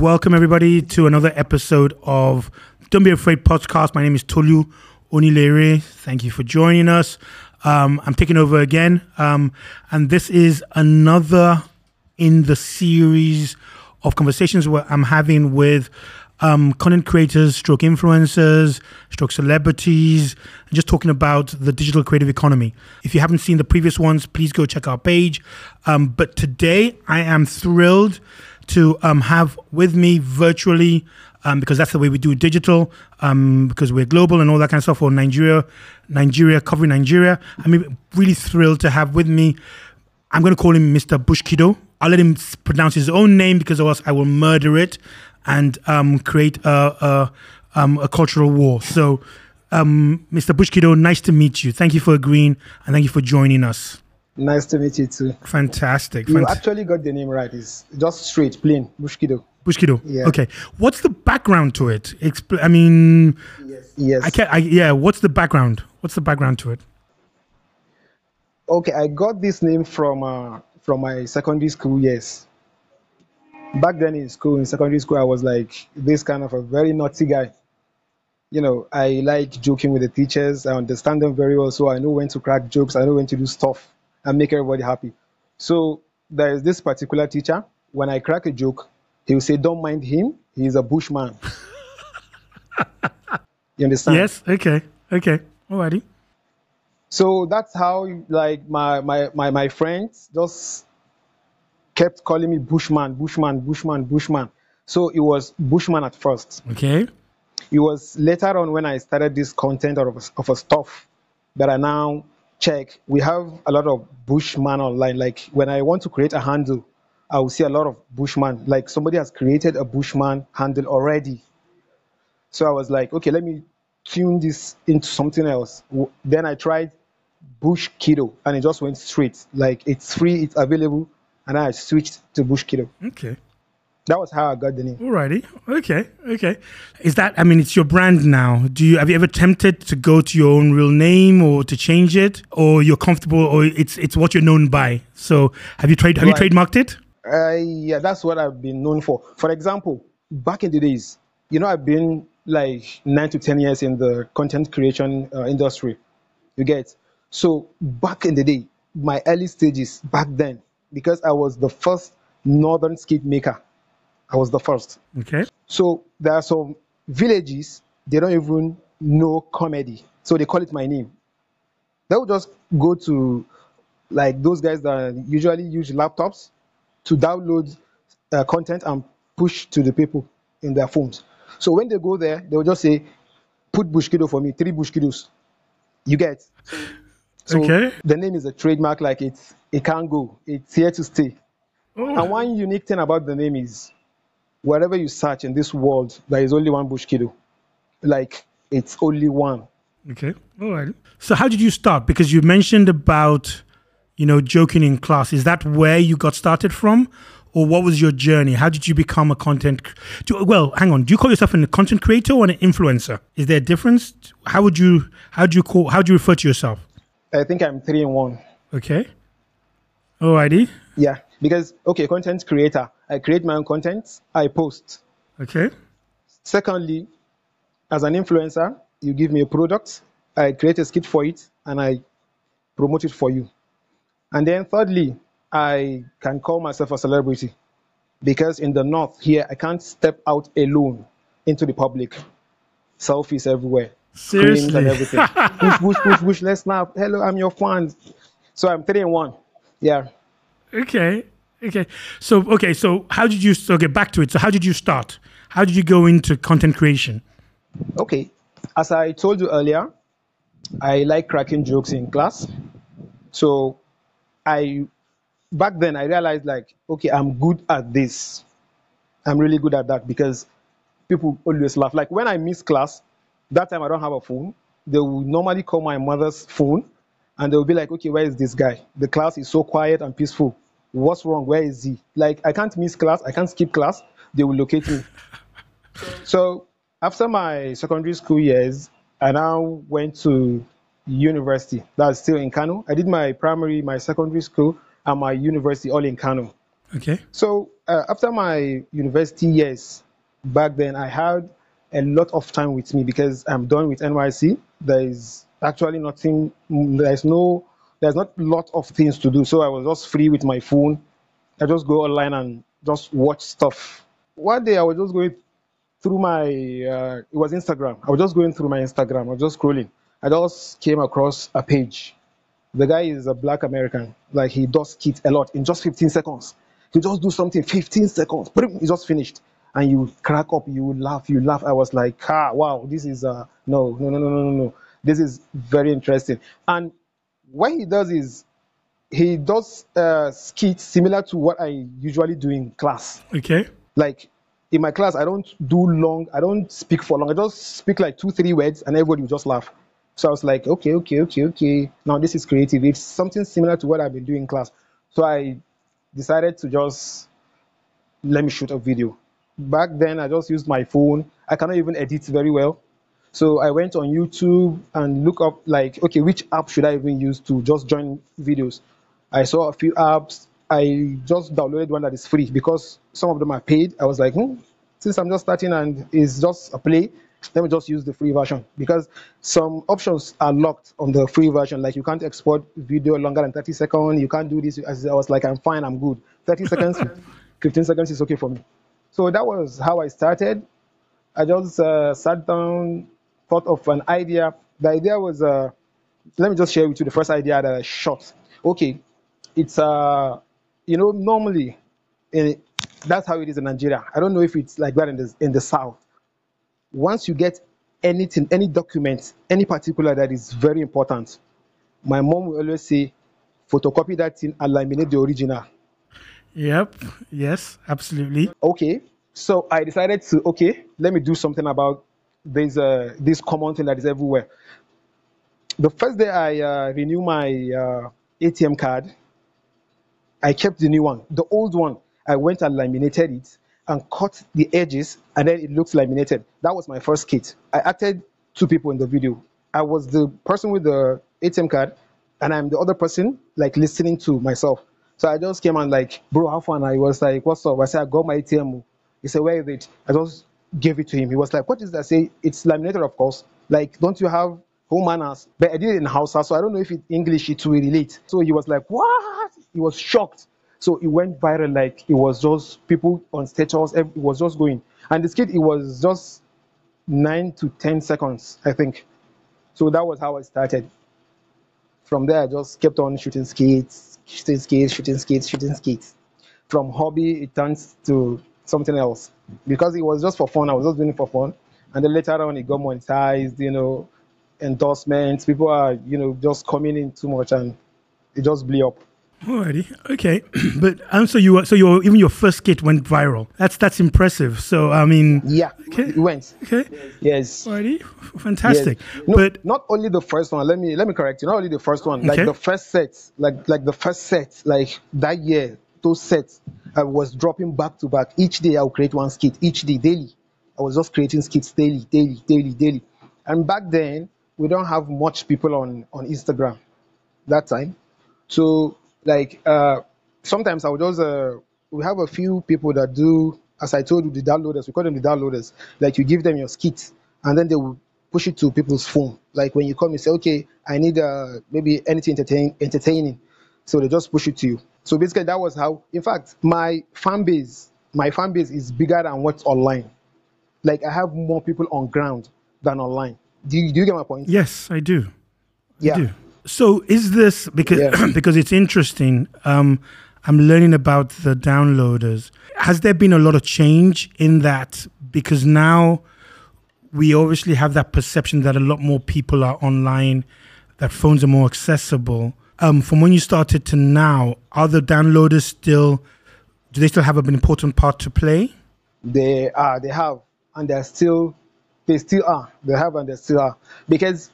Welcome everybody to another episode of Don't Be Afraid Podcast. My name is Tolu Onilere. Thank you for joining us. I'm taking over again. And this is another in the series of conversations where I'm having with content creators, stroke influencers, stroke celebrities, and just talking about the digital creative economy. If you haven't seen the previous ones, please go check our page. But today I am thrilled to have with me virtually, because that's the way we do digital, because we're global and all that kind of stuff, or Nigeria, covering Nigeria. I'm really thrilled to have with me, I'm going to call him Mr. Bushkiddo. I'll let him pronounce his own name because or else I will murder it and create a cultural war. So, Mr. Bushkiddo, nice to meet you. Thank you for agreeing and thank you for joining us. Nice to meet you too. Fantastic. You actually got the name right. It's just straight, plain, Bushkiddo. Bushkiddo. Yeah. Okay. What's the background to it? Yes. What's the background? What's the background to it? Okay, I got this name from my secondary school years. Back then in secondary school, I was like this kind of a very naughty guy. You know, I like joking with the teachers. I understand them very well, so I know when to crack jokes. I know when to do stuff and make everybody happy. So there is this particular teacher, when I crack a joke, he will say, "Don't mind him, he is a bushman." You understand? Yes, okay, alrighty. So that's how like my friends just kept calling me Bushman. So it was Bushman at first. Okay. It was later on when I started this content of a stuff that I now check. We have a lot of Bushman online. Like when I want to create a handle, I will see a lot of Bushman. Like somebody has created a Bushman handle already. So I was like, okay, let me tune this into something else. Then I tried Bushkiddo and it just went straight. Like it's free, it's available. And I switched to Bushkiddo. Okay. That was how I got the name. Alrighty. Okay. Is that, it's your brand now. Have you ever tempted to go to your own real name or to change it, or you're comfortable, or it's what you're known by? So have you trademarked it? Yeah, that's what I've been known for. For example, back in the days, you know, I've been like 9 to 10 years in the content creation industry. You get? So back in the day, my early stages back then, because I was the first northern skit maker. I was the first. Okay. So there are some villages, they don't even know comedy. So they call it my name. They would just go to like those guys that usually use laptops to download content and push to the people in their phones. So when they go there, they will just say, put Bushkiddo for me, 3 Bushkiddos. You get. So okay. The name is a trademark, like it can't go. It's here to stay. Oh. And one unique thing about the name is, wherever you search in this world, there is only one Bushkiddo. Like, it's only one. Okay, all right. So how did you start? Because you mentioned about, joking in class. Is that where you got started from? Or what was your journey? How did you become a do you call yourself a content creator or an influencer? Is there a difference? How do you refer to yourself? I think I'm 3 in 1. Okay. All righty. Yeah. Because, content creator, I create my own content, I post. Okay. Secondly, as an influencer, you give me a product, I create a skit for it, and I promote it for you. And then thirdly, I can call myself a celebrity, because in the north here, I can't step out alone into the public. Selfies everywhere. Seriously? And everything. Push, let's snap. Hello, I'm your fan. So I'm 3 in 1. Yeah. Okay. So how did you get back to it? So how did you start? How did you go into content creation? Okay. As I told you earlier, I like cracking jokes in class. So back then I realized like, okay, I'm good at this. I'm really good at that because people always laugh. Like when I miss class, that time I don't have a phone. They will normally call my mother's phone. And they'll be like, okay, where is this guy? The class is so quiet and peaceful. What's wrong? Where is he? Like, I can't miss class. I can't skip class. They will locate me. So after my secondary school years, I now went to university. That's still in Kano. I did my secondary school, and my university all in Kano. Okay. So after my university years, back then I had a lot of time with me because I'm done with NYC. There is actually nothing. There's not a lot of things to do. So I was just free with my phone. I just go online and just watch stuff. One day I was just going through my, it was Instagram. I was just going through my Instagram. I was just scrolling. I just came across a page. The guy is a black American. Like, he does skits a lot in just 15 seconds. He just do something, 15 seconds. He just finished. And you crack up, you laugh, you laugh. I was like, wow, this is, no. This is very interesting. And what he does is, he does skits similar to what I usually do in class. Okay. Like, in my class, I don't do long, I don't speak for long. I just speak like 2-3 words and everybody will just laugh. So I was like, okay. Now this is creative. It's something similar to what I've been doing in class. So I decided to just, let me shoot a video. Back then, I just used my phone. I cannot even edit very well. So I went on YouTube and look up like, okay, which app should I even use to just join videos? I saw a few apps. I just downloaded one that is free because some of them are paid. I was like, since I'm just starting and it's just a play, let me just use the free version, because some options are locked on the free version. Like, you can't export video longer than 30 seconds. You can't do this. I was like, I'm fine. I'm good. 30 seconds, 15 seconds is okay for me. So that was how I started. I just sat down, thought of an idea. The idea was, let me just share with you the first idea that I shot. Okay, it's, normally, that's how it is in Nigeria. I don't know if it's like that in the South. Once you get anything, any document, any particular that is very important, my mom will always say, photocopy that thing and laminate the original. Yep. Yes, absolutely. Okay. So I decided to, let me do something about this common thing that is everywhere. The first day I renew my ATM card, I kept the new one. The old one, I went and laminated it and cut the edges, and then it looks laminated. That was my first kit. I acted two people in the video. I was the person with the ATM card, and I'm the other person, like, listening to myself. So I just came and like, bro, how fun? I was like, what's up? I said, I got my ATM. He said, where is it? I just gave it to him. He was like, what is that? I say, it's laminated, of course. Like, don't you have home manners? But I did it in Hausa, so I don't know if in English it will relate. So he was like, what? He was shocked. So it went viral, like, it was just people on status, it was just going. And this kid, it was just 9 to 10 seconds, I think. So that was how I started. From there, I just kept on shooting skates. From hobby, it turns to something else. Because it was just for fun, I was just doing it for fun. And then later on, it got monetized, endorsements. People are, just coming in too much and it just blew up. Alrighty, okay, but so even your first skit went viral. That's impressive. So I mean, yeah, okay. It went. Okay, yes. Alrighty, fantastic. Yes. No, but not only the first one. Let me correct you. Not only the first one. Like, okay. The first set, like the first set, like that year, those sets, I was dropping back to back. Each day I would create one skit. Each day, daily. I was just creating skits daily. And back then we don't have much people on Instagram, that time, so. Like, sometimes I would just, we have a few people that do, as I told you, the downloaders, we call them the downloaders. Like, you give them your skit, and then they will push it to people's phone. Like, when you come, you say, okay, I need maybe anything entertaining. So they just push it to you. So basically, that was how, in fact, my fan base is bigger than what's online. Like, I have more people on ground than online. Do you get my point? Yes, I do. Yeah. I do. So is this, because because it's interesting, I'm learning about the downloaders. Has there been a lot of change in that? Because now we obviously have that perception that a lot more people are online, that phones are more accessible. From when you started to now, are the downloaders still, do they still have an important part to play? They have and they still are. Because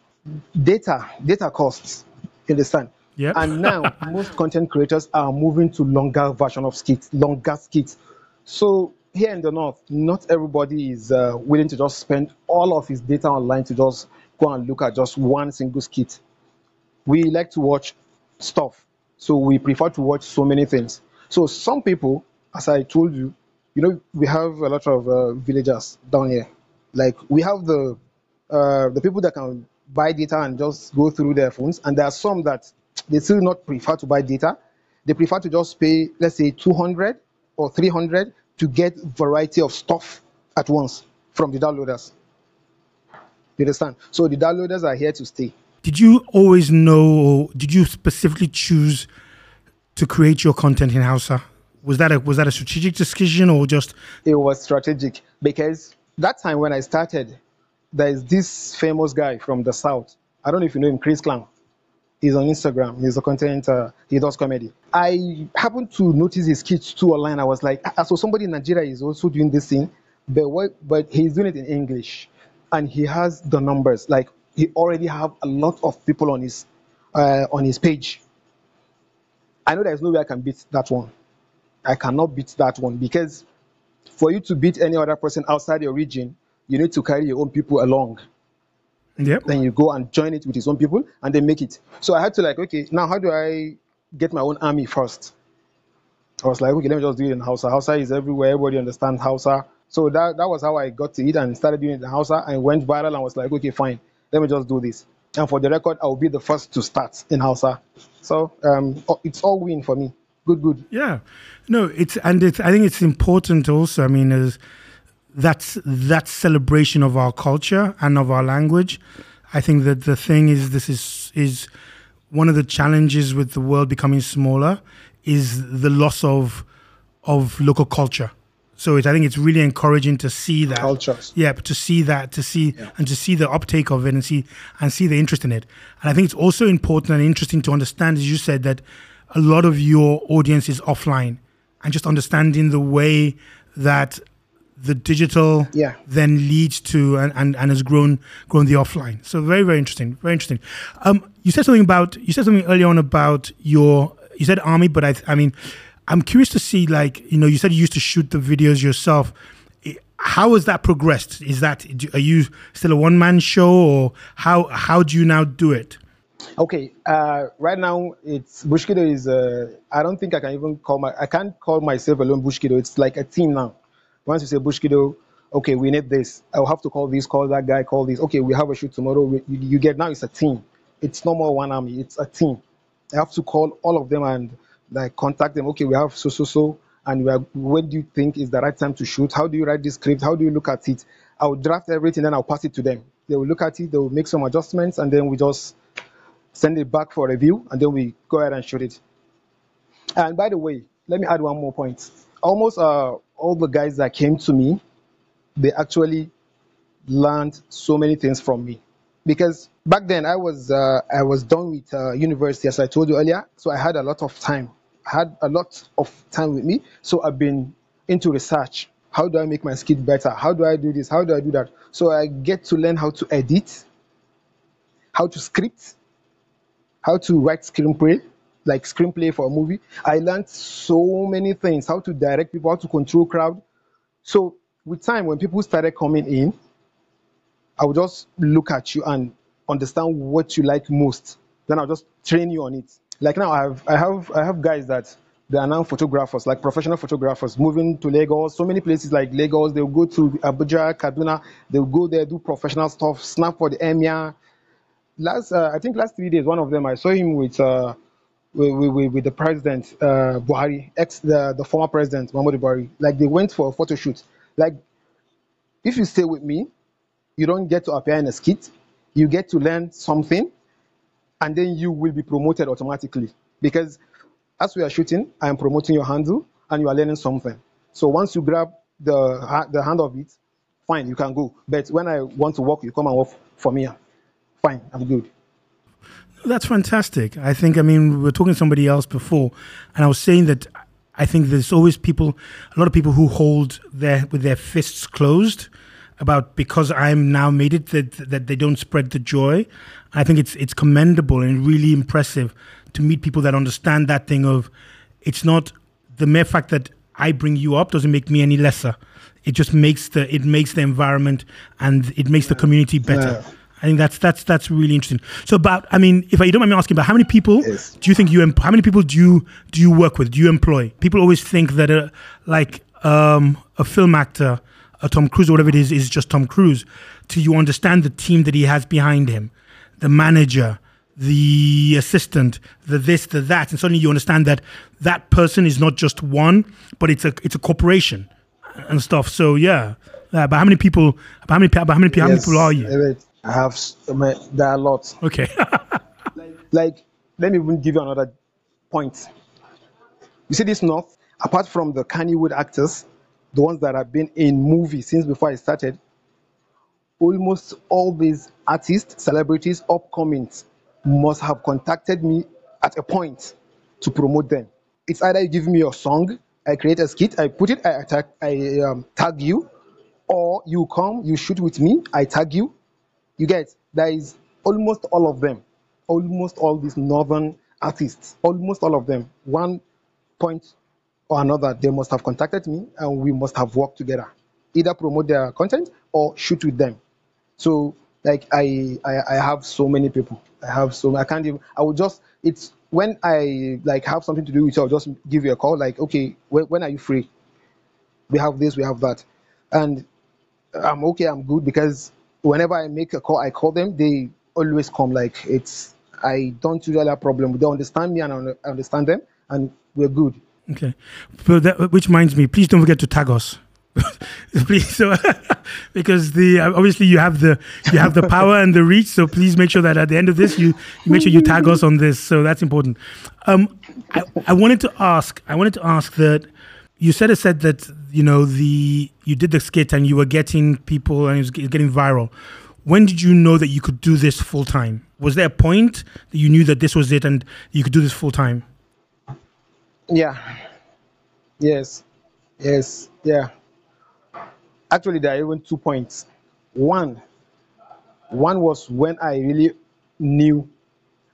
data costs, you understand? Yeah. And now most content creators are moving to longer version of skits, longer skits. So here in the North, not everybody is willing to just spend all of his data online to just go and look at just one single skit. We like to watch stuff, so we prefer to watch so many things. So some people, as I told you, you know, we have a lot of villagers down here. Like we have the people that can buy data and just go through their phones, and there are some that they still not prefer to buy data. They prefer to just pay, let's say, 200 or 300 to get variety of stuff at once from the downloaders. You understand? So the downloaders are here to stay. Did you always know, or did you specifically choose to create your content in Hausa? Was that a strategic decision or just? It was strategic because that time when I started, there is this famous guy from the South. I don't know if you know him, Chris Clown. He's on Instagram. He's a content. He does comedy. I happened to notice his skits too online. I was like, so somebody in Nigeria is also doing this thing, but he's doing it in English, and he has the numbers. Like he already have a lot of people on his page. I know there's no way I can beat that one. I cannot beat that one because for you to beat any other person outside your region, you need to carry your own people along. Yep. Then you go and join it with his own people and they make it. So I had to like, okay, now how do I get my own army first? I was like, okay, let me just do it in Hausa. Hausa is everywhere. Everybody understands Hausa. So that was how I got to it and started doing it in Hausa and went viral and was like, okay, fine. Let me just do this. And for the record, I will be the first to start in Hausa. So it's all win for me. Good. Yeah. No, I think it's important also. I mean, that celebration of our culture and of our language. I think that the thing is, this is one of the challenges with the world becoming smaller is the loss of local culture. So I think it's really encouraging to see that. Cultures. Yeah, and to see the uptake of it and see the interest in it. And I think it's also important and interesting to understand, as you said, that a lot of your audience is offline, and just understanding the way that the digital then leads to and has grown the offline. So very, very interesting. Very interesting. You said something earlier on about you said army, but I mean, I'm curious to see, like, you know, you said you used to shoot the videos yourself. How has that progressed? Are you still a one-man show, or how do you now do it? Okay, right now it's Bushkiddo is. I don't think I can even I can't call myself alone Bushkiddo. It's like a team now. Once you say Bushkiddo, okay, we need this. I'll have to call this, call that guy, call this. Okay, we have a shoot tomorrow. You get now. It's a team. It's no more one army. It's a team. I have to call all of them and like contact them. Okay, we have so, and we are. When do you think is the right time to shoot? How do you write this script? How do you look at it? I'll draft everything and I'll pass it to them. They will look at it. They will make some adjustments, and then we just send it back for review, and then we go ahead and shoot it. And by the way, let me add one more point. Almost all the guys that came to me, they actually learned so many things from me. Because back then, I was done with university, as I told you earlier, so I had a lot of time. I had a lot of time with me, so I've been into research. How do I make my skit better? How do I do this? How do I do that? So I get to learn how to edit, how to script, how to write screenplay, like screenplay for a movie. I learned so many things, how to direct people, how to control crowd. So with time, when people started coming in, I would just look at you and understand what you like most. Then I'll just train you on it. Like now, I have guys that they are now photographers, like professional photographers, moving to Lagos, so many places like Lagos. They'll go to Abuja, Kaduna. They'll go there, do professional stuff, snap for the Emir. I think last 3 days, one of them, I saw him with the president, Buhari, the former president, Muhammadu Buhari. Like, they went for a photo shoot. Like, if you stay with me, you don't get to appear in a skit. You get to learn something, and then you will be promoted automatically. Because as we are shooting, I am promoting your handle, and you are learning something. So once you grab the hand of it, fine, you can go. But when I want to walk, you come and walk from here. Fine, I'm good. That's fantastic. I think, I mean, we were talking to somebody else before, and I was saying that I think there's always a lot of people who hold with their fists closed about because I'm now made it that they don't spread the joy. I think it's commendable and really impressive to meet people that understand that thing of it's not the mere fact that I bring you up doesn't make me any lesser. It just makes the environment and it makes the community better. Yeah. I think that's really interesting. So, but I mean, if you don't mind me asking, but how many people do you think you how many people do you work with? Do you employ? People always think that a film actor, a Tom Cruise or whatever it is just Tom Cruise. Till you understand the team that he has behind him, the manager, the assistant, the this, the that, and suddenly you understand that that person is not just one, but it's a corporation and stuff. So yeah. But how many people? How many people are you? I have. There are lots. Okay. like, let me even give you another point. You see, this North, apart from the Kanywood actors, the ones that have been in movies since before I started, almost all these artists, celebrities, upcomings must have contacted me at a point to promote them. It's either you give me your song, I create a skit, I put it, I tag you. Or you come, you shoot with me, I tag you. You get, there is almost all of them. Almost all these northern artists, almost all of them. One point or another, they must have contacted me and we must have worked together. Either promote their content or shoot with them. So like I have so many people. I have so many, I can't even, I will just, it's when I like have something to do with you, I'll just give you a call like, okay, when are you free? We have this, we have that. And I'm okay, I'm good, because whenever I make a call, I call them, they always come. Like, it's, I don't usually have a problem. They understand me and I understand them, and we're good. Okay. So that, which reminds me, please don't forget to tag us. Please. So, because obviously you have the power and the reach, so please make sure that at the end of this, you make sure you tag us on this. So that's important. I wanted to ask that, you said that, you know, you did the skit and you were getting people and it was getting viral. When did you know that you could do this full time? Was there a point that you knew that this was it and you could do this full time? Yeah. Yes. Yes. Yeah. Actually, there are even 2 points. One was when I really knew.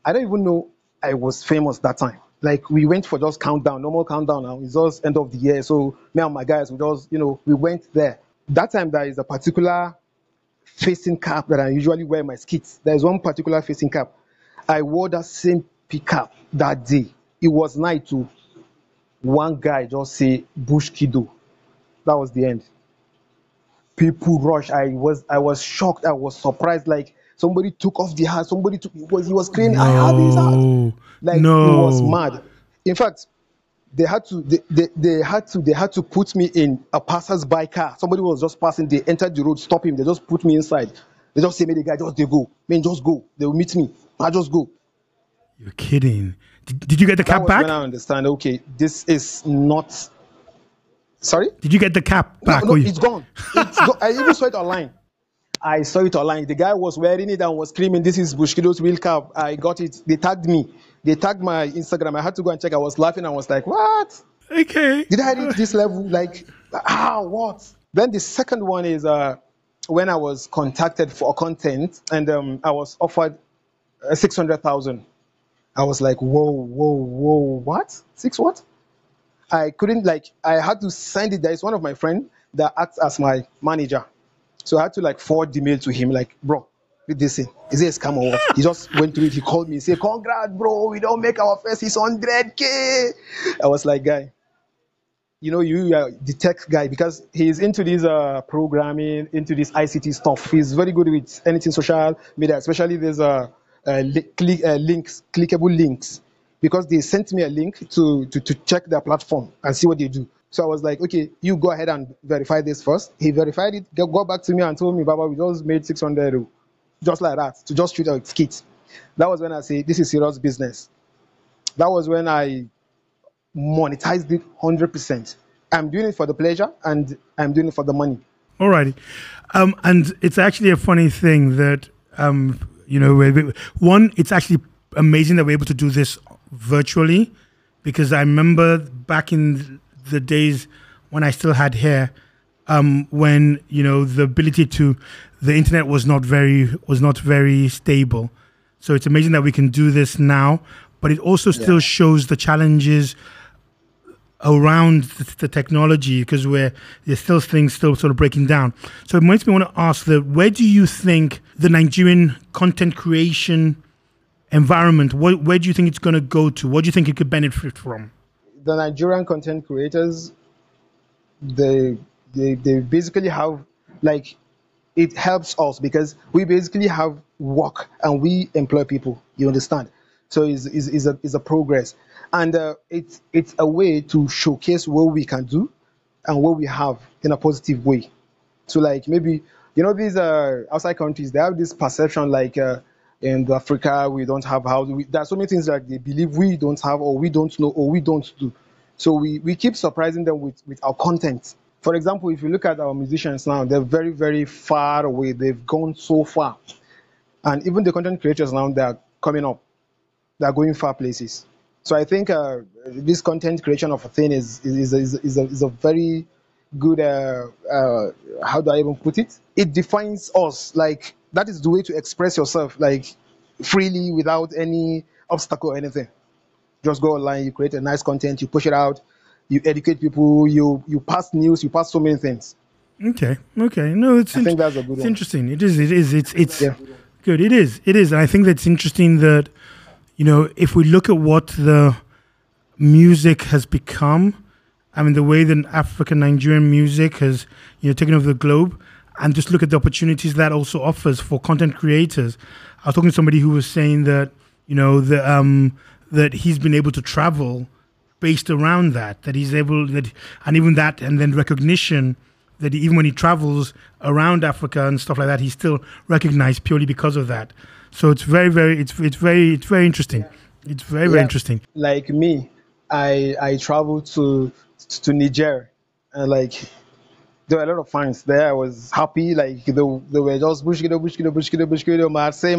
I don't even know I was famous that time. Like, we went for just countdown, normal countdown now. It's just end of the year. So me and my guys, we just, you know, we went there. That time, there is a particular facing cap that I usually wear in my skits. There is one particular facing cap. I wore that same pickup that day. It was night too. One guy just say, Bushkiddo. That was the end. People rushed. I was shocked. I was surprised. Like, somebody took off the hat. Somebody took. He was screaming. No. I had his hat. Like, no. He was mad. In fact, they had to put me in a passersby car. Somebody was just passing. They entered the road, stop him. They just put me inside. They just say, "May the guy just they go. Man, just go. They will meet me. I just go." You're kidding. Did you get the cap back? When I understand. Okay, this is not. Sorry. Did you get the cap back? No, it's gone. It's gone. I even saw it online. I saw it online. The guy was wearing it and was screaming, "This is Bushkiddo's real cap." I got it. They tagged me. They tagged my Instagram. I had to go and check. I was laughing. I was like, "What? Okay. Did I reach this level? Like, what?" Then the second one is when I was contacted for content and I was offered 600,000. I was like, "Whoa, what? Six what?" I couldn't like. I had to send it. There is one of my friends that acts as my manager. So I had to like forward the mail to him, like, "Bro, read this thing. Is it a scam or what?" He just went through it. He called me and said, "Congrats, bro. We don't make our first. It's 100K. I was like, "Guy, you know, you are the tech guy," because he's into this programming, into this ICT stuff. He's very good with anything social media, especially these clickable links. Because they sent me a link to check their platform and see what they do. So I was like, "Okay, you go ahead and verify this first." He verified it, got back to me and told me, "Baba, we just made 600, just like that, to just shoot a skit." That was when I say, this is serious business. That was when I monetized it 100%. I'm doing it for the pleasure and I'm doing it for the money. Alrighty. And it's actually a funny thing that, you know, one, it's actually amazing that we're able to do this virtually, because I remember back in the days when I still had hair, when, you know, the internet was not very stable. So it's amazing that we can do this now, but it also still shows the challenges around the technology, because there's still things sort of breaking down. So it makes me want to ask, where do you think the Nigerian content creation environment, where do you think it's going to go to? What do you think it could benefit from? The Nigerian content creators, they basically have, like, it helps us because we basically have work and we employ people, you understand? So it's a progress. And it's a way to showcase what we can do and what we have in a positive way. So, like, maybe, you know, these outside countries, they have this perception like in Africa, we don't have housing. There are so many things that they believe we don't have or we don't know or we don't do. So we keep surprising them with our content. For example, if you look at our musicians now, they're very, very far away. They've gone so far. And even the content creators now, they're coming up. They're going far places. So I think this content creation of a thing is a very good, how do I even put it? It defines us. Like, that is the way to express yourself, like, freely, without any obstacle or anything. Just go online, you create a nice content, you push it out, you educate people, you pass news, you pass so many things. Okay. No, I think that's a good one. Interesting. It is. It's yeah. Good. It is. And I think that's interesting that, you know, if we look at what the music has become, I mean, the way that African Nigerian music has, you know, taken over the globe, and just look at the opportunities that also offers for content creators. I was talking to somebody who was saying that, you know, that he's been able to travel based around that he's able, that, and even that, and then recognition that even when he travels around Africa and stuff like that, he's still recognized purely because of that. So it's very interesting. Yeah. It's very interesting. Like me, I traveled to Niger, and like there were a lot of fans there. I was happy. Like they were just Bushkiddo,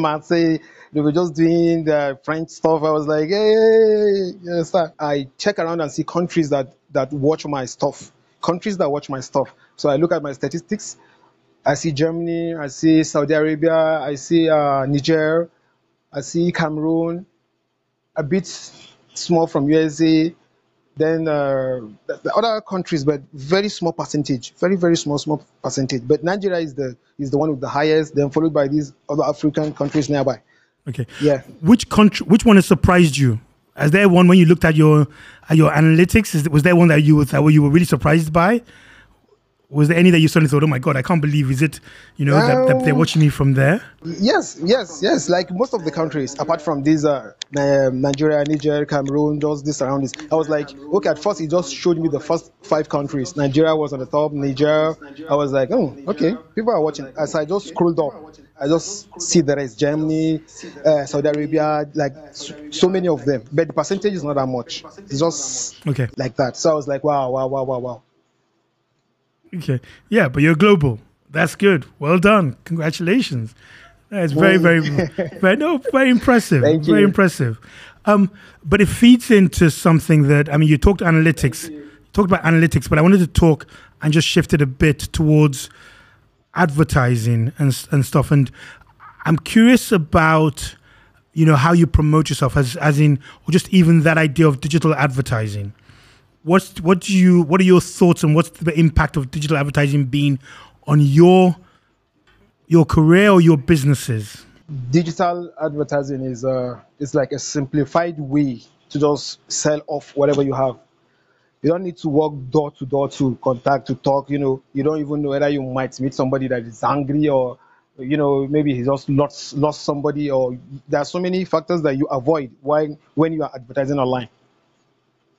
Marseille. They were just doing the French stuff. I was like, hey, you understand? I check around and see countries that watch my stuff. So I look at my statistics. I see Germany, I see Saudi Arabia, I see Niger, I see Cameroon, a bit small from USA, then the other countries, but very small percentage, very, very small percentage. But Nigeria is the one with the highest, then followed by these other African countries nearby. Okay. Yeah. Which one has surprised you? Is there one when you looked at your analytics? Was there one that you were really surprised by? Was there any that you suddenly thought, oh my God, I can't believe, is it, you know, that they're watching me from there? Yes. Like most of the countries, apart from these, Nigeria, Niger, Cameroon, just this around this. I was like, okay, at first, it just showed me the first 5 countries. Nigeria was on the top, Niger. I was like, oh, okay, people are watching. As I just scrolled up, I just see the rest, Germany, Saudi Arabia, like so many of them. But the percentage is not that much. It's just like that. So I was like, wow. Okay. Yeah, but you're global. That's good. Well done. Congratulations. That's very impressive. Thank you. Very impressive. But it feeds into something that, I mean, you talked analytics. But I wanted to talk and just shift it a bit towards advertising and stuff. And I'm curious about, you know, how you promote yourself as in, or just even that idea of digital advertising. What are your thoughts and what's the impact of digital advertising being on your career or your businesses? Digital advertising is it's like a simplified way to just sell off whatever you have. You don't need to walk door to door to contact, to talk, you know. You don't even know whether you might meet somebody that is angry or, you know, maybe he just lost somebody, or there are so many factors that you avoid when you are advertising online.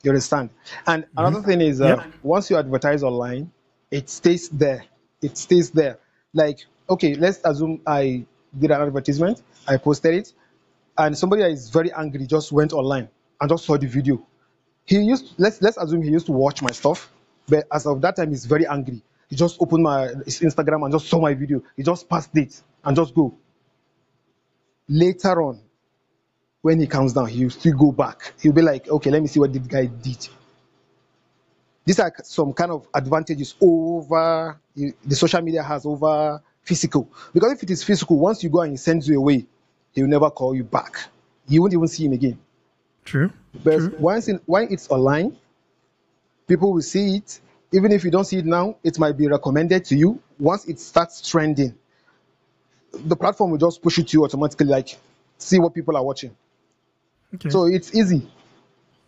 You understand? And another thing is, once you advertise online, it stays there. Like, okay, let's assume I did an advertisement, I posted it, and somebody that is very angry just went online and just saw the video. Let's assume he used to watch my stuff, but as of that time, he's very angry. He just opened his Instagram and just saw my video. He just passed it and just go. Later on, when he comes down, he'll still go back. He'll be like, okay, let me see what this guy did. These are some kind of advantages over the social media has over physical. Because if it is physical, once you go and he sends you away, he'll never call you back. You won't even see him again. True. But once it's online, People will see it. Even if you don't see it now, it might be recommended to you. Once it starts trending, the platform will just push it to you automatically, like, see what people are watching. Okay. So it's easy.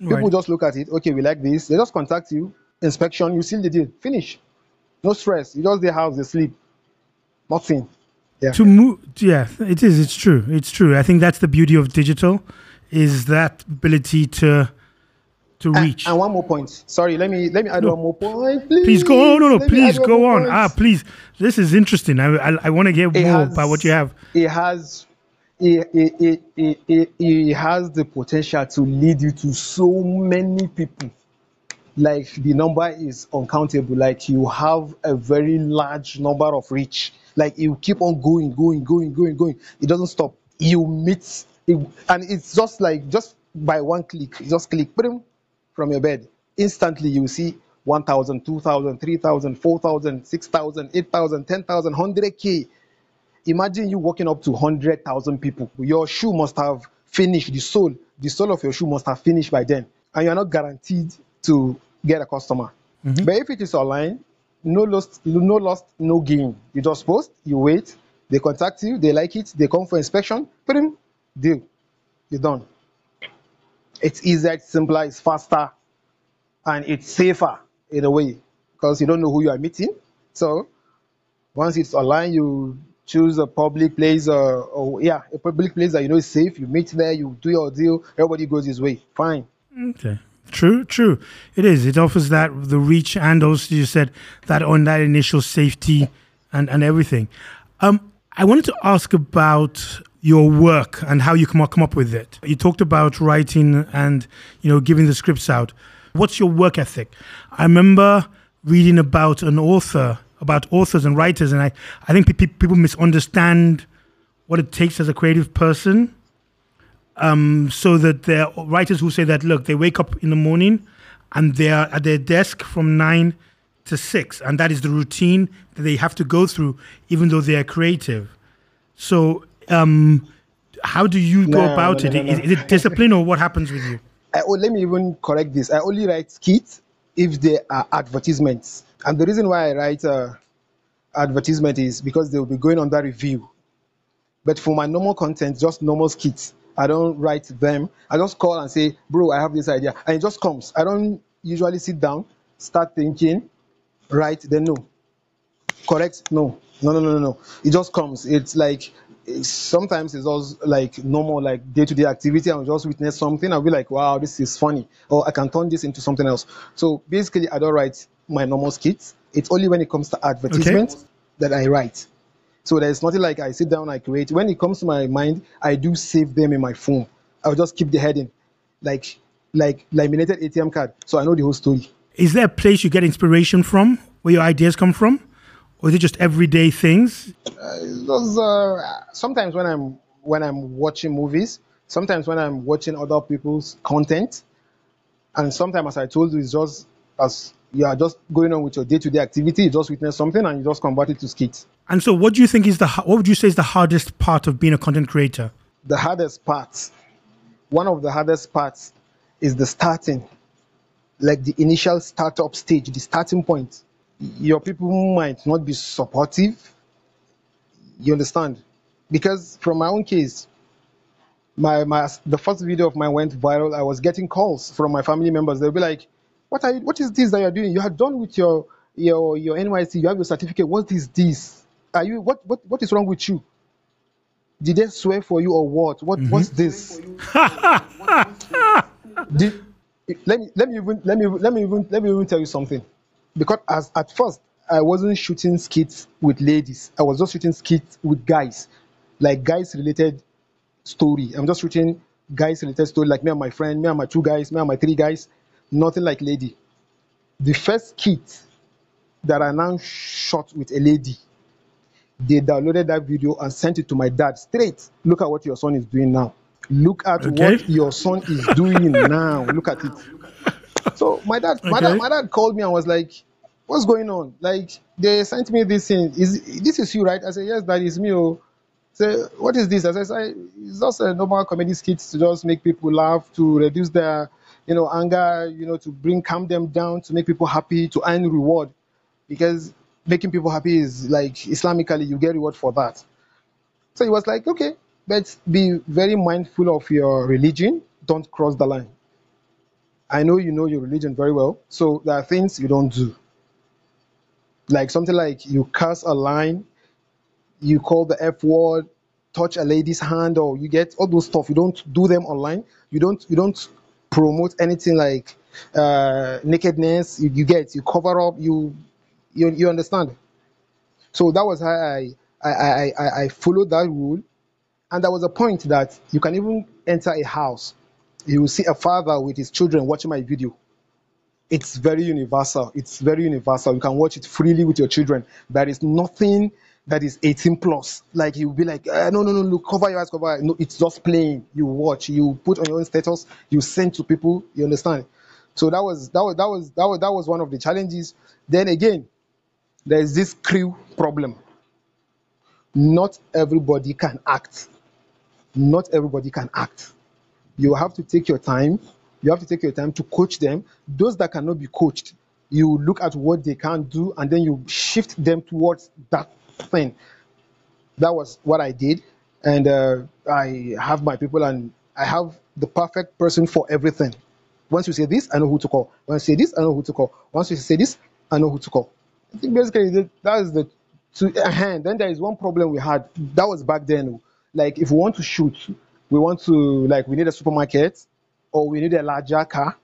People just look at it. Okay, we like this. They just contact you. Inspection, you seal the deal. Finish. No stress. You just the house, they sleep. Nothing. Yeah. To move, yeah, it is. It's true. It's true. I think that's the beauty of digital, is that ability to reach. And one more point. Sorry, let me add one more point. Please go on. No, please go on. Please. This is interesting. I want to get more about what you have. It has the potential to lead you to so many people. Like, the number is uncountable. Like, you have a very large number of reach. Like, you keep on going. It doesn't stop. You meet it, and it's just like, just by one click, you just click from your bed. Instantly, you see 1,000, 2,000, 3,000, 4,000, 6,000, 8,000, 10,000, 100K. Imagine you walking up to 100,000 people. Your shoe must have finished. The sole of your shoe must have finished by then. And you're not guaranteed to get a customer. Mm-hmm. But if it is online, no loss, no gain. You just post, you wait, they contact you, they like it, they come for inspection, deal. You're done. It's easier, it's simpler, it's faster, and it's safer in a way, because you don't know who you are meeting. So once it's online, you choose a public place, a public place that you know is safe. You meet there, you do your deal, everybody goes his way. Fine. Okay. True. It is. It offers that, the reach, and also you said that on that initial safety and everything. I wanted to ask about your work and how you come up with it. You talked about writing and, giving the scripts out. What's your work ethic? I remember reading about authors and writers, and I think people misunderstand what it takes as a creative person. So that there are writers who say that, look, they wake up in the morning and they are at their desk from 9 to 6, and that is the routine that they have to go through, even though they are creative. So how do you go about it? No. Is it discipline or what happens with you? Let me even correct this. I only write skits if they are advertisements. And the reason why I write advertisement is because they will be going under review. But for my normal content, just normal skits, I don't write them. I just call and say, bro, I have this idea. And it just comes. I don't usually sit down, start thinking, write, then no. Correct? No. It just comes. It's like, sometimes it's also like normal, like day-to-day activity. I'll just witness something. I'll be like, wow, this is funny. Or I can turn this into something else. So basically, I don't write my normal skits. It's only when it comes to advertisements that I write. So there's nothing like I sit down, I create. When it comes to my mind, I do save them in my phone. I'll just keep the heading, like laminated ATM card, so I know the whole story. Is there a place you get inspiration from, where your ideas come from? Or is it just everyday things? Sometimes when I'm watching movies, sometimes when I'm watching other people's content, and sometimes, as I told you, it's just as you are just going on with your day-to-day activity, you just witness something and you just convert it to skits. And so what would you say is the hardest part of being a content creator? One of the hardest parts is the starting, like the initial startup stage, the starting point. Your people might not be supportive. You understand? Because from my own case, the first video of mine went viral. I was getting calls from my family members. They'll be like, what is this that you're doing? You are done with your NYC, you have your certificate. What is this? Are you what is wrong with you? Did they swear for you or what? What's this? Let me even tell you something. Because at first I wasn't shooting skits with ladies. I was just shooting skits with guys. Like guys related story. Like me and my friend, me and my two guys, me and my three guys. Nothing like lady. The first skit that I now shot with a lady, they downloaded that video and sent it to my dad straight. Look at what your son is doing now. Look at what your son is doing now. Look at it. So my dad called me and was like, what's going on? Like, they sent me this thing. This is you, right? I said, yes, that is me. Oh. So what is this? I said, it's just a normal comedy skit to just make people laugh, to reduce their you know, anger, you know, to bring, calm them down, to make people happy, to earn reward. Because making people happy is like, Islamically, you get reward for that. So it was like, okay, but be very mindful of your religion. Don't cross the line. I know you know your religion very well, so there are things you don't do. Like something like you curse a line, you call the F word, touch a lady's hand, or you get all those stuff. You don't do them online. You don't promote anything like nakedness. You cover up. You understand? So that was how I followed that rule. And there was a point that you can even enter a house, you will see a father with his children watching my video. It's very universal. It's very universal. You can watch it freely with your children. There is nothing that is 18 plus. Like, you'll be like, no, look, cover your eyes, cover. No, it's just playing. You watch. You put on your own status. You send to people. You understand? So that was one of the challenges. Then again, there is this crew problem. Not everybody can act. Not everybody can act. You have to take your time. You have to take your time to coach them. Those that cannot be coached, you look at what they can do and then you shift them towards that thing. That was what I did. And I have my people and I have the perfect person for everything. Once you say this, I know who to call. Once you say this, I know who to call. Once you say this, I know who to call. I think basically that is the two. Then there is one problem we had. That was back then. Like, if we want to shoot, we want to, like, we need a supermarket, or we need a larger car,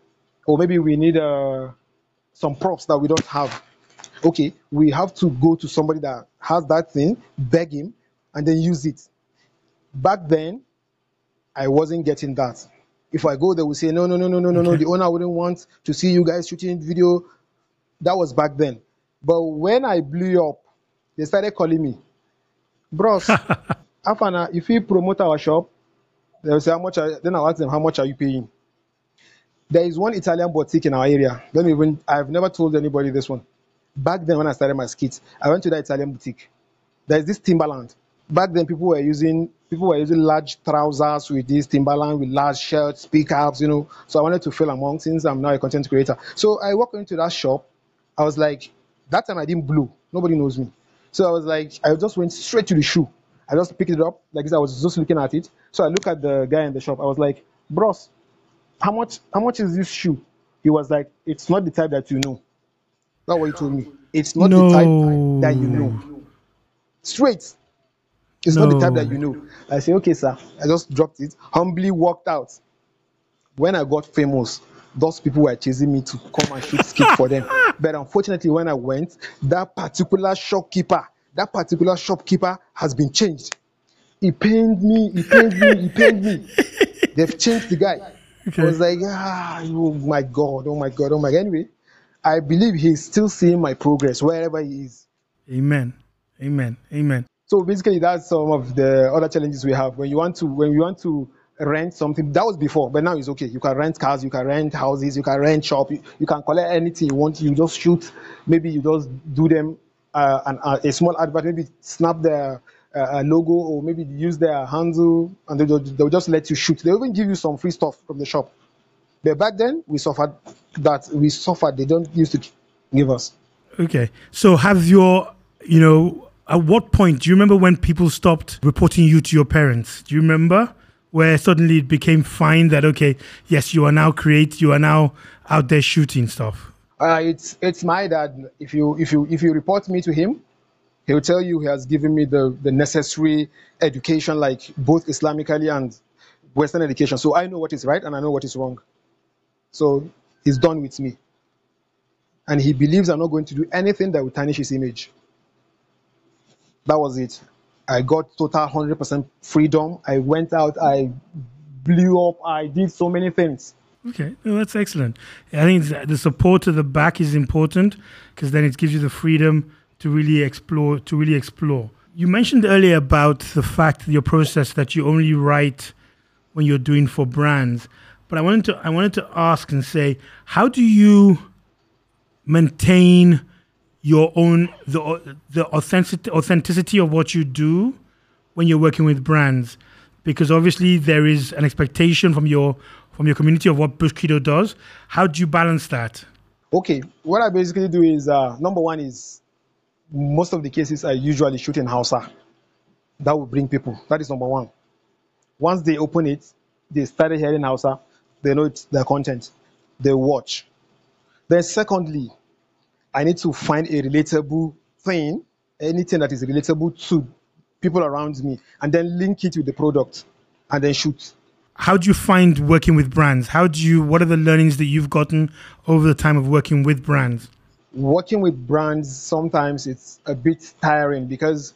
or maybe we need some props that we don't have. Okay, we have to go to somebody that has that thing, beg him, and then use it. Back then, I wasn't getting that. If I go, they will say, no, the owner wouldn't want to see you guys shooting video. That was back then. But when I blew up, they started calling me. Bros, Afana, if we promote our shop, they will say, how much are, then I'll ask them, how much are you paying? There is one Italian boutique in our area. I've never told anybody this one. Back then, when I started my skits, I went to that Italian boutique. There's this Timberland. Back then, people were using large trousers with this Timberland, with large shirts, pickups, you know. So I wanted to feel among, since I'm now a content creator. So I walked into that shop. I was like, that time I didn't blow. Nobody knows me. So I was like, I just went straight to the shoe. I just picked it up like this. I was just looking at it. So I look at the guy in the shop. I was like, bros, how much is this shoe? He was like, it's not the type that you know. That's what he told me. It's not the type that you know. Straight. It's not the type that you know. I say, okay, sir. I just dropped it. Humbly walked out. When I got famous, those people were chasing me to come and shoot skip for them. But unfortunately, when I went, that particular shopkeeper has been changed. He pained me. They've changed the guy. Okay. I was like, oh my God. Anyway, I believe he's still seeing my progress wherever he is. Amen. So basically, that's some of the other challenges we have. When you want to rent something, that was before, but now it's okay. You can rent cars, you can rent houses, you can rent shop, you can collect anything you want. You just shoot. Maybe you just do them a small advert. Maybe snap their logo, or maybe use their handle, and they'll just let you shoot. They'll even give you some free stuff from the shop. But back then, we suffered. They don't used to give us. Okay. So at what point, do you remember when people stopped reporting you to your parents? Do you remember where suddenly it became fine that, okay, yes, you are now out there shooting stuff? It's my dad. If you report me to him, he will tell you he has given me the necessary education, like both Islamically and Western education. So I know what is right and I know what is wrong. So he's done with me. And he believes I'm not going to do anything that will tarnish his image. That was it. I got total 100% freedom. I went out, I blew up, I did so many things. Okay, well, that's excellent. I think the support to the back is important, because then it gives you the freedom to really explore. You mentioned earlier about the fact, your process, that you only write when you're doing for brands. But I wanted to ask and say, how do you maintain your own the authenticity of what you do when you're working with brands? Because obviously there is an expectation from your from your community of what Bushkiddo does. How do you balance that? Okay, what I basically do is, number one is, most of the cases I usually shoot in Hausa. That will bring people. That is number one. Once they open it, they started hearing Hausa, they know it's their content, they watch. Then secondly, I need to find a relatable thing, anything that is relatable to people around me, and then link it with the product, and then shoot. How do you find working with brands? What are the learnings that you've gotten over the time of working with brands? Working with brands, sometimes it's a bit tiring because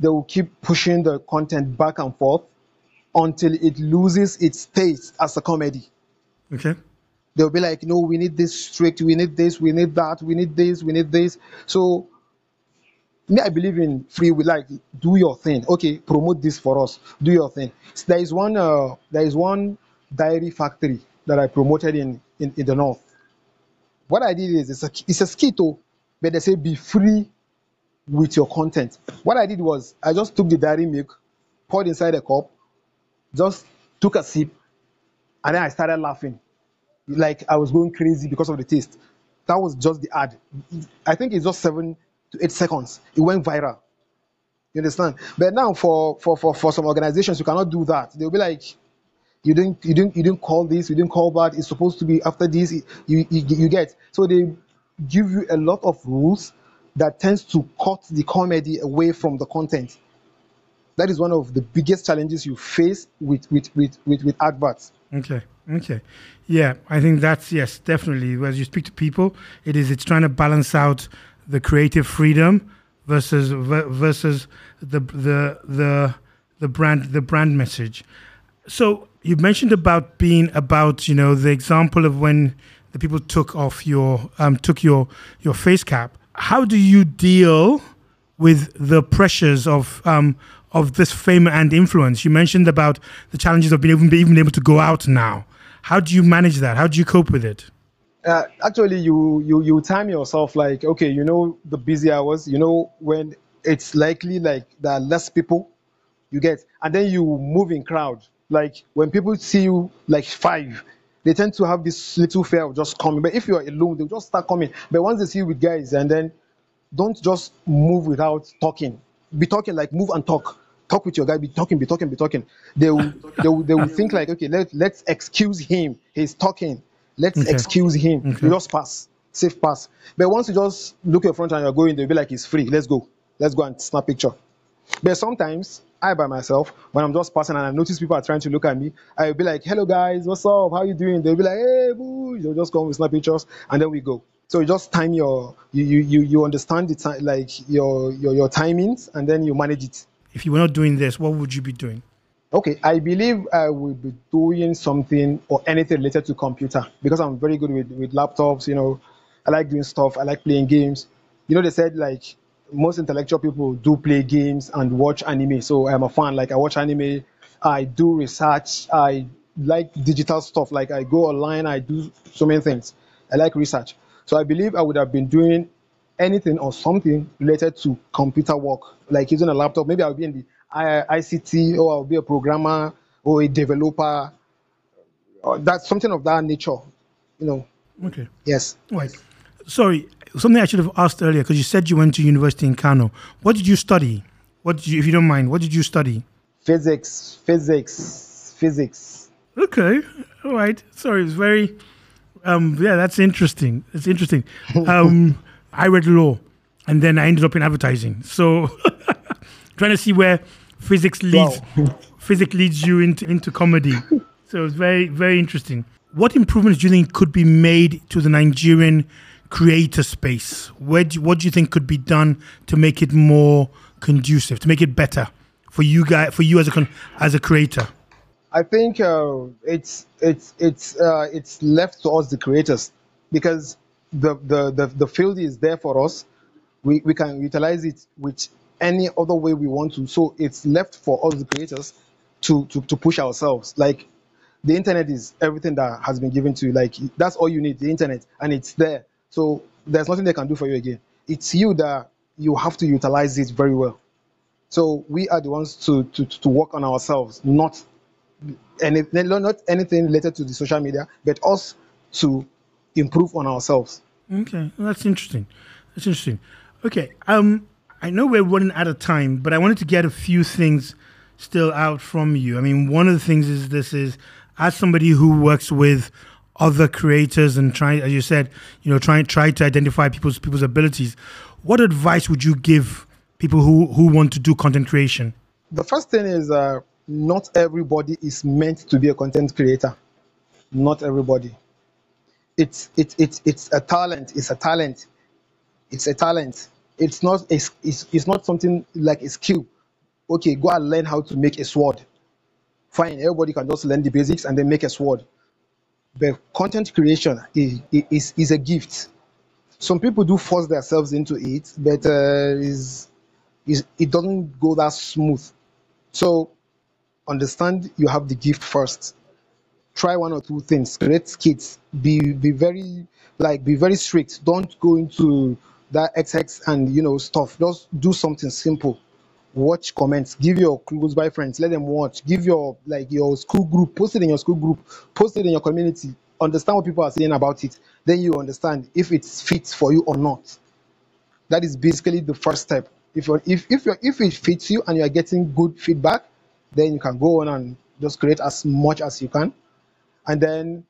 they will keep pushing the content back and forth until it loses its taste as a comedy. Okay. They'll be like, no, we need this strict, we need this, we need that, we need this, we need this. So me, I believe in free will, like, do your thing. Okay, promote this for us, do your thing. So there is one dairy factory that I promoted in the north. What I did is, it's a Skito, but they say be free with your content. What I did was, I just took the dairy milk, poured inside a cup, just took a sip, and then I started laughing. Like I was going crazy because of the taste. That was just the ad. I think it's just 7 to 8 seconds. It went viral. You understand? But now for some organizations, you cannot do that. They'll be like, you didn't call this, you didn't call that, it's supposed to be after this, you get. So they give you a lot of rules that tends to cut the comedy away from the content. That is one of the biggest challenges you face with adverts. Okay. Yeah, I think that's, yes, definitely. As you speak to people, it's trying to balance out the creative freedom versus the brand message. So you mentioned about being about, the example of when the people took off your face cap. How do you deal with the pressures of this fame and influence? You mentioned about the challenges of being able to go out now. How do you manage that? How do you cope with it? Actually, you time yourself like, okay, the busy hours, when it's likely like there are less people, you get, and then you move in crowd. Like when people see you like 5, they tend to have this little fear of just coming. But if you're alone, they'll just start coming. But once they see you with guys, and then don't just move without talking. Be talking, like move and talk. Talk with your guy, be talking. They will think like, okay, let's excuse him. He's talking. Let's excuse him. Okay. You just pass. Safe pass. But once you just look at front and you're going, they'll be like, it's free. Let's go. Let's go and snap picture. But sometimes I by myself, when I'm just passing and I notice people are trying to look at me, I'll be like, hello guys, what's up? How you doing? They'll be like, hey boo, they'll just come with snap pictures and then we go. So you just time you understand the time, like your timings, and then you manage it. If you were not doing this, what would you be doing? Okay, I believe I would be doing something or anything related to computer because I'm very good with laptops. I like doing stuff. I like playing games. They said like most intellectual people do play games and watch anime. So I'm a fan. Like I watch anime. I do research. I like digital stuff. Like I go online. I do so many things. I like research. So I believe I would have been doing anything or something related to computer work, like using a laptop. Maybe I'll be in the ICT, or I'll be a programmer or a developer. Or that's something of that nature, Okay. Yes. Right. Sorry, something I should have asked earlier, because you said you went to university in Kano. What did you study? If you don't mind, what did you study? Physics. Okay. All right. Sorry, it's very... that's interesting. It's interesting. I read law, and then I ended up in advertising. So, trying to see where physics leads. Wow. Physics leads you into comedy. So it's very, very interesting. What improvements do you think could be made to the Nigerian creator space? What do you think could be done to make it more conducive, to make it better for you guys, for you as a creator? I think it's left to us, the creators, because the field is there for us. We can utilize it with any other way we want to. So it's left for us, the creators, to push ourselves. Like the internet is everything that has been given to you. Like that's all you need, the internet, and it's there. So there's nothing they can do for you again. It's you that you have to utilize it very well. So we are the ones to work on ourselves, not anything, not anything related to the social media, but us to improve on ourselves. Okay, well, that's interesting. That's interesting. Okay, I know we're running out of time, but I wanted to get a few things still out from you. I mean, one of the things is this is, as somebody who works with other creators and trying, as you said, you know, try to identify people's abilities, what advice would you give people who want to do content creation? The first thing is not everybody is meant to be a content creator. Not everybody. It's a talent. It's a talent. It's not something like a skill. Okay, go and learn how to make a sword. Fine, everybody can just learn the basics and then make a sword. But content creation is a gift. Some people do force themselves into it, but it doesn't go that smooth. So understand you have the gift first. Try one or two things. Create kits. Be very strict. Don't go into that XX and stuff. Just do something simple. Watch comments. Give your close by friends. Let them watch. Give your school group. Post it in your school group. Post it in your community. Understand what people are saying about it. Then you understand if it's fit for you or not. That is basically the first step. If it fits you and you are getting good feedback, then you can go on and just create as much as you can. And then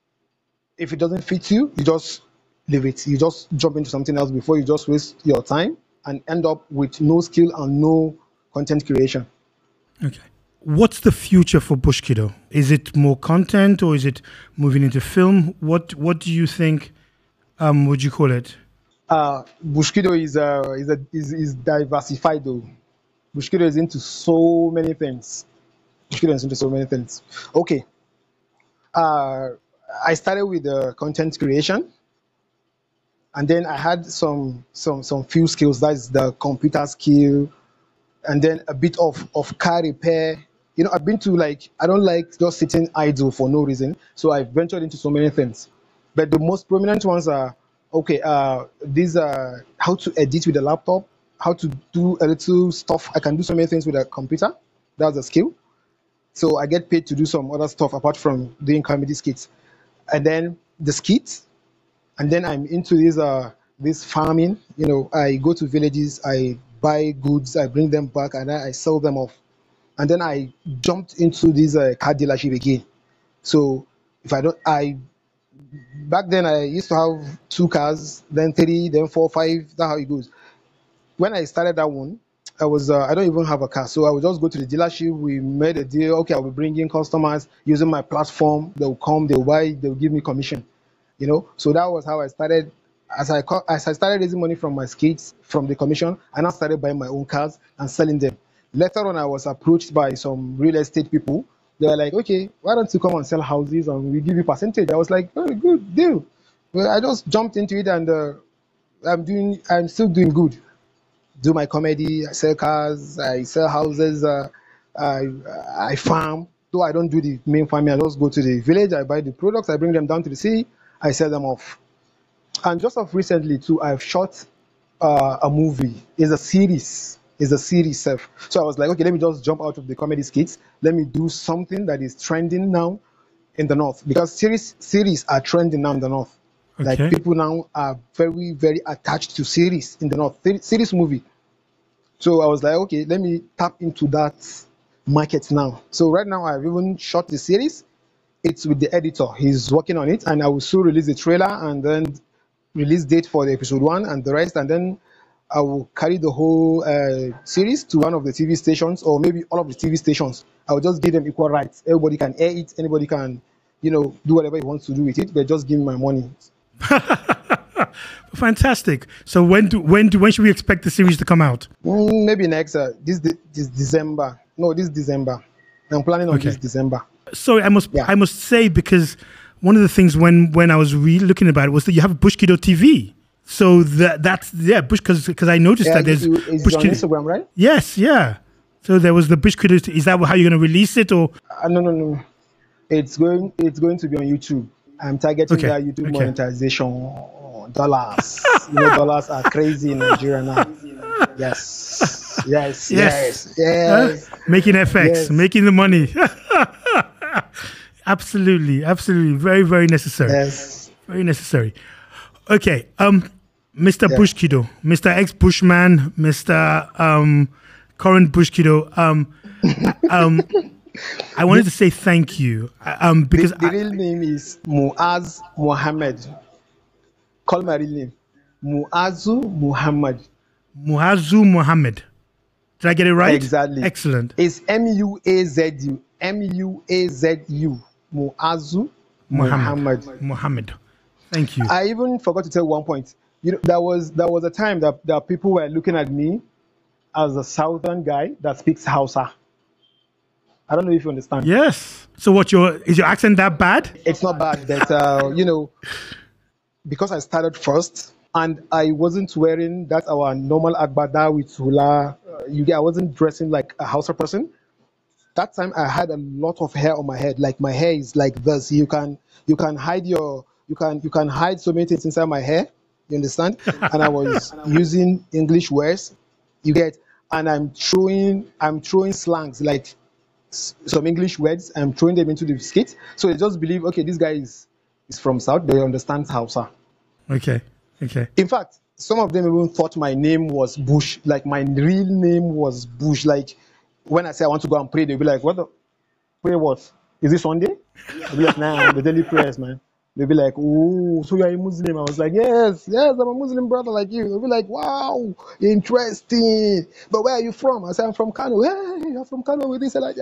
if it doesn't fit you, you just leave it. You just jump into something else before you just waste your time and end up with no skill and no content creation. Okay. What's the future for Bushkiddo? Is it more content or is it moving into film? What do you think, would you call it? Bushkiddo is diversified though. Bushkiddo is into so many things. Bushkiddo is into so many things. Okay. I started with content creation, and then I had some few skills. That's the computer skill, and then a bit of car repair. I've been to I don't like just sitting idle for no reason. So I've ventured into so many things, but the most prominent ones are these are how to edit with a laptop, how to do a little stuff. I can do so many things with a computer. That's a skill. So I get paid to do some other stuff apart from doing comedy skits. And then the skits, and then I'm into this farming. I go to villages, I buy goods, I bring them back, and I sell them off. And then I jumped into this car dealership again. So back then I used to have 2 cars, then 3, then 4, 5, that's how it goes. When I started that one, I don't even have a car, so I would just go to the dealership. We made a deal. Okay, I'll be bringing customers using my platform. They'll come, they'll buy, they'll give me commission. So that was how I started. As I started raising money from my skits, from the commission, and I started buying my own cars and selling them. Later on, I was approached by some real estate people. They were like, "Okay, why don't you come and sell houses and we give you percentage?" I was like, "Oh, good deal." Well, I just jumped into it, and I'm still doing good. Do my comedy, I sell cars, I sell houses, I farm. Though I don't do the main farming, I just go to the village, I buy the products, I bring them down to the city, I sell them off. And just of recently too, I've shot a movie. It's a series self. So I was like, okay, let me just jump out of the comedy skits. Let me do something that is trending now in the north. Because series are trending now in the north. Okay. Like people now are very, very attached to series in the north, series movie. So I was like, okay, let me tap into that market now. So right now I've even shot the series. It's with the editor. He's working on it, and I will soon release the trailer and then release date for the episode 1 and the rest. And then I will carry the whole series to one of the TV stations, or maybe all of the TV stations. I will just give them equal rights. Everybody can air it. Anybody can, do whatever he wants to do with it. But just give me my money. Fantastic. So when should we expect the series to come out? Maybe next this December. I'm planning on this December. So I must say, because one of the things when I was looking about it was that you have Bushkiddo TV. So because I noticed that there's Bushkiddo on Instagram, right? Yes, yeah. So there was the Bushkiddo. Is that how you're going to release it, or? No. It's going to be on YouTube. I'm targeting that YouTube monetization. Oh, dollars. Dollars are crazy in Nigeria now. Yes. Making FX, making the money. Absolutely, absolutely. Very, very necessary. Yes. Very necessary. Okay. Mr. Yeah. Bushkiddo, Mr. ex-Bushman, Mr. Current Bushkiddo. I wanted to say thank you. Because the real name is Muazu Muhammad. Call my real name. Muazu Muhammad. Muazu Muhammad. Did I get it right? Exactly. Excellent. It's M-U-A-Z-U. M-U-A-Z-U. Muazu Muhammad. Muhammad. Thank you. I even forgot to tell one point. You know, there was a time that people were looking at me as a southern guy that speaks Hausa. I don't know if you understand. Yes. So is your accent that bad? It's not bad. That because I started first and I wasn't wearing that our normal agbada with hula. I wasn't dressing like a Hausa person. That time I had a lot of hair on my head. Like my hair is like this. You can hide so many things inside my hair. You understand? And I was using English words. You get, and I'm throwing slangs like. Some English words and throwing them into the skit, so they just believe, okay, this guy is from South. They understand Hausa. Okay. In fact, some of them even thought my name was Bush. Like my real name was Bush. Like when I say I want to go and pray, they'll be like, "What? Is it Sunday?" I'll be like, "Nah, the daily prayers, man." They'll be like, "Oh, so you're a Muslim?" I was like, "Yes, I'm a Muslim brother like you." They'll be like, "Wow, interesting. But where are you from?" I said, "I'm from Kano." "Hey, you're from Kano with this?" Like,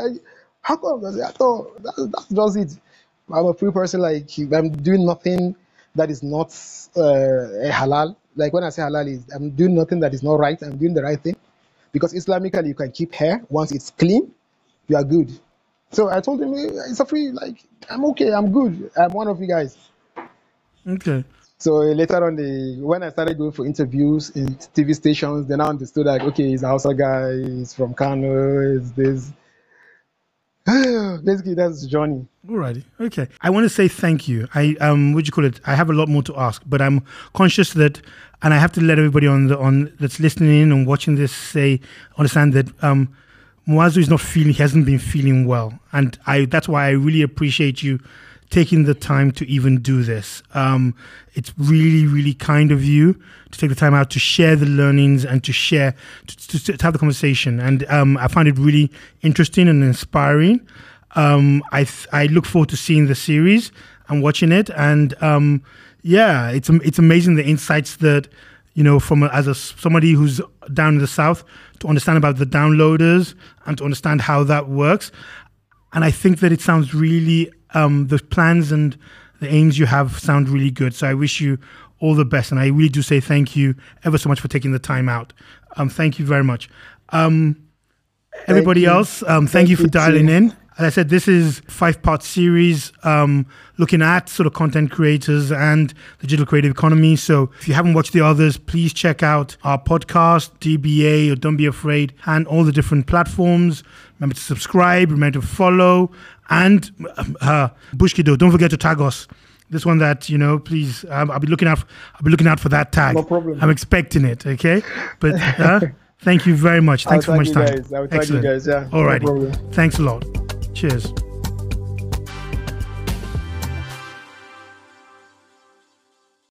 how come? I said, that's just it. I'm a free person. Like, I'm doing nothing that is not halal. Like, when I say halal, I'm doing nothing that is not right. I'm doing the right thing. Because Islamically, you can keep hair. Once it's clean, you are good. So I told him, it's a free, like, I'm okay, I'm good. I'm one of you guys. Okay. So later on, when I started going for interviews in TV stations, they now understood that, okay, he's a Hausa guy, he's from Kano, he's this. Basically, that's Johnny. Alrighty, okay. I want to say thank you. I have a lot more to ask, but I'm conscious that, and I have to let everybody that's listening in and watching this understand that, Muazu is not feeling, he hasn't been feeling well. And that's why I really appreciate you taking the time to even do this. It's really, really kind of you to take the time out to share the learnings and to have the conversation. And I found it really interesting and inspiring. I look forward to seeing the series and watching it. And it's amazing the insights that, from somebody who's down in the South, to understand about the downloaders and to understand how that works. And I think that it sounds really, the plans and the aims you have sound really good. So I wish you all the best. And I really do say thank you ever so much for taking the time out. Thank you very much. Everybody else, thank you for dialing in. As I said, this is a 5-part series looking at sort of content creators and the digital creative economy. So if you haven't watched the others, please check out our podcast, DBA or Don't Be Afraid, and all the different platforms. Remember to subscribe, remember to follow, and Bushkiddo, don't forget to tag us. This one that, please, I'll be looking out for that tag. No problem. I'm expecting it, okay? But thank you very much. Thanks for much time. I'll tag you guys, yeah. All righty. No problem. Thanks a lot. Cheers.